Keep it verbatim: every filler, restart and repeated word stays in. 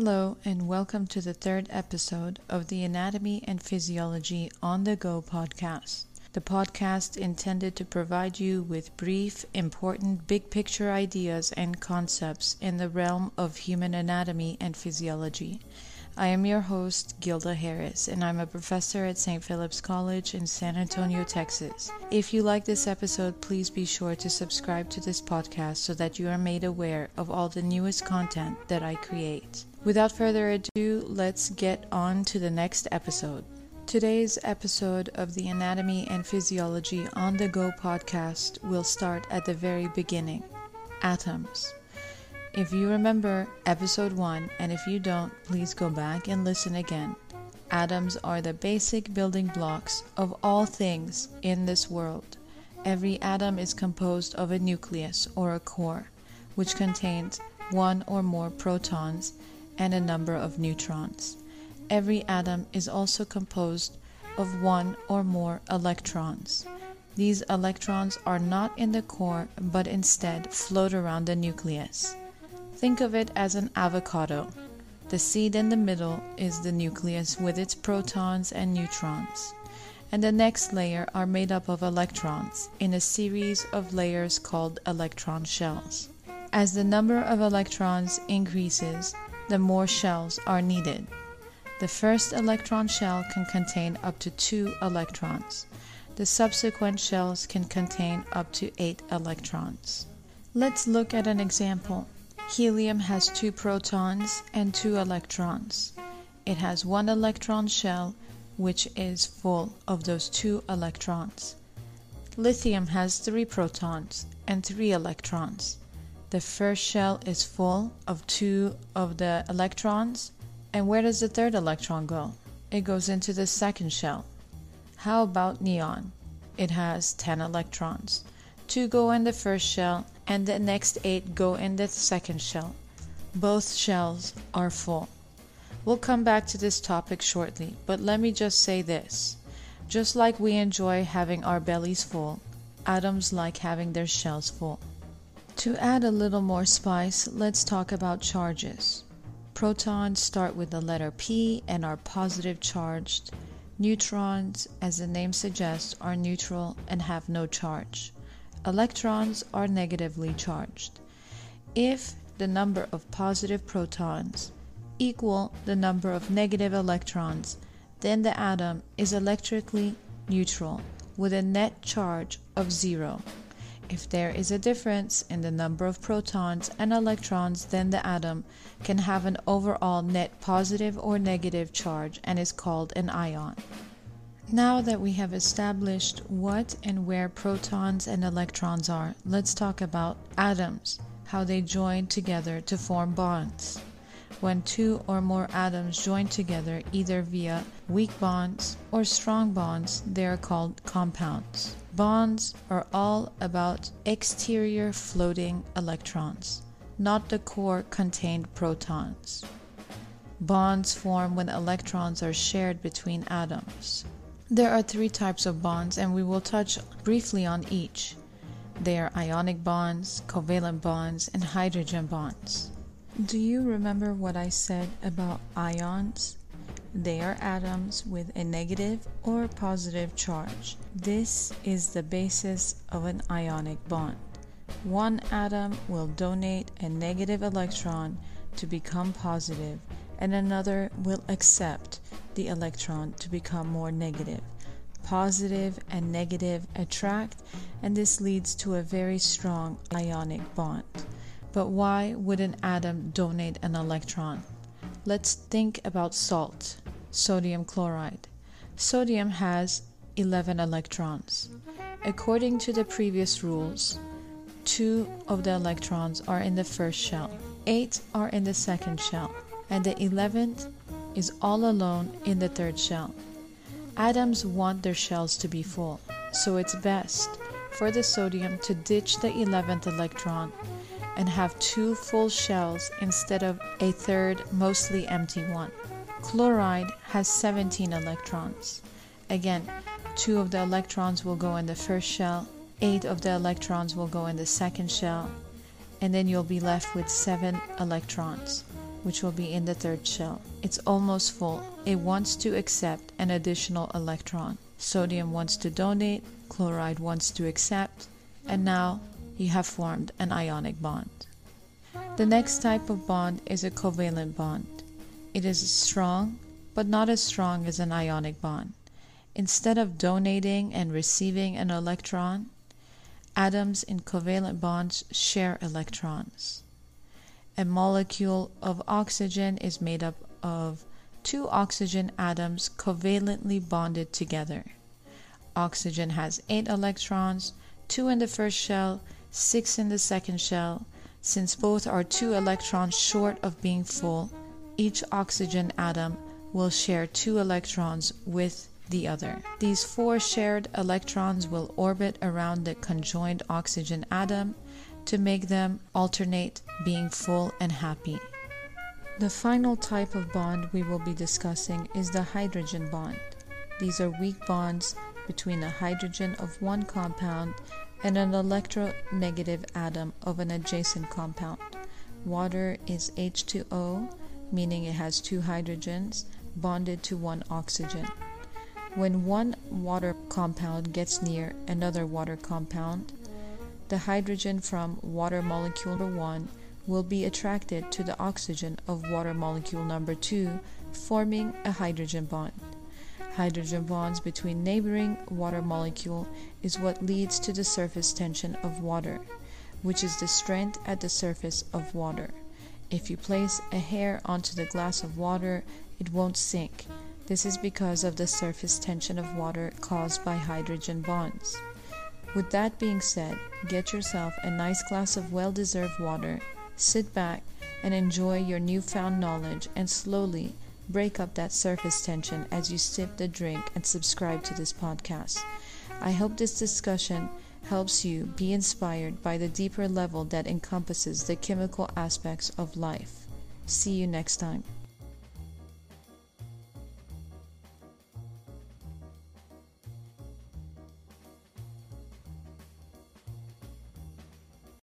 Hello and welcome to the third episode of the Anatomy and Physiology On The Go podcast, the podcast intended to provide you with brief, important, big-picture ideas and concepts in the realm of human anatomy and physiology. I am your host, Gilda Harris, and I'm a professor at Saint Philip's College in San Antonio, Texas. If you like this episode, please be sure to subscribe to this podcast so that you are made aware of all the newest content that I create. Without further ado, let's get on to the next episode. Today's episode of the Anatomy and Physiology On The Go podcast will start at the very beginning. Atoms. If you remember episode one, and if you don't, please go back and listen again. Atoms are the basic building blocks of all things in this world. Every atom is composed of a nucleus or a core, which contains one or more protons and a number of neutrons. Every atom is also composed of one or more electrons. These electrons are not in the core, but instead float around the nucleus. Think of it as an avocado. The seed in the middle is the nucleus with its protons and neutrons. And the next layer are made up of electrons in a series of layers called electron shells. As the number of electrons increases, the more shells are needed. The first electron shell can contain up to two electrons. The subsequent shells can contain up to eight electrons. Let's look at an example. Helium has two protons and two electrons. It has one electron shell, which is full of those two electrons. Lithium has three protons and three electrons. The first shell is full of two of the electrons. And where does the third electron go? It goes into the second shell. How about neon? It has ten electrons. Two go in the first shell, and the next eight go in the second shell. Both shells are full. We'll come back to this topic shortly, but let me just say this. Just like we enjoy having our bellies full, atoms like having their shells full. To add a little more spice, let's talk about charges. Protons start with the letter P and are positive charged. Neutrons, as the name suggests, are neutral and have no charge. Electrons are negatively charged if the number of positive protons equal the number of negative electrons, then the atom is electrically neutral with a net charge of zero. If there is a difference in the number of protons and electrons, then the atom can have an overall net positive or negative charge and is called an ion. Now that we have established what and where protons and electrons are, let's talk about atoms, how they join together to form bonds. When two or more atoms join together either via weak bonds or strong bonds, they are called compounds. Bonds are all about exterior floating electrons, not the core contained protons. Bonds form when electrons are shared between atoms. There are three types of bonds, and we will touch briefly on each. They are ionic bonds, covalent bonds, and hydrogen bonds. Do you remember what I said about ions? They are atoms with a negative or positive charge. This is the basis of an ionic bond. One atom will donate a negative electron to become positive, and another will accept the electron to become more negative. Positive and negative attract, and this leads to a very strong ionic bond. But why would an atom donate an electron? Let's think about salt, sodium chloride. Sodium has eleven electrons. According to the previous rules, two of the electrons are in the first shell, eight are in the second shell, and the eleventh is all alone in the third shell. Atoms want their shells to be full, so it's best for the sodium to ditch the eleventh electron and have two full shells instead of a third, mostly empty one. Chloride has seventeen electrons. Again, two of the electrons will go in the first shell, eight of the electrons will go in the second shell, and then you'll be left with seven electrons. which will be in the third shell. It's almost full. It wants to accept an additional electron. Sodium wants to donate, chloride wants to accept, and now you have formed an ionic bond. The next type of bond is a covalent bond. It is strong, but not as strong as an ionic bond. Instead of donating and receiving an electron, atoms in covalent bonds share electrons. A molecule of oxygen is made up of two oxygen atoms covalently bonded together. Oxygen has eight electrons, two in the first shell, six in the second shell. Since both are two electrons short of being full, each oxygen atom will share two electrons with the other. These four shared electrons will orbit around the conjoined oxygen atom to make them alternate being full and happy. The final type of bond we will be discussing is the hydrogen bond. These are weak bonds between a hydrogen of one compound and an electronegative atom of an adjacent compound. Water is H two O, meaning it has two hydrogens bonded to one oxygen. When one water compound gets near another water compound, the hydrogen from water molecule number one will be attracted to the oxygen of water molecule number two, forming a hydrogen bond. Hydrogen bonds between neighboring water molecule is what leads to the surface tension of water, which is the strength at the surface of water. If you place a hair onto the glass of water, it won't sink. This is because of the surface tension of water caused by hydrogen bonds. With that being said, get yourself a nice glass of well-deserved water, sit back, and enjoy your newfound knowledge, and slowly break up that surface tension as you sip the drink and subscribe to this podcast. I hope this discussion helps you be inspired by the deeper level that encompasses the chemical aspects of life. See you next time.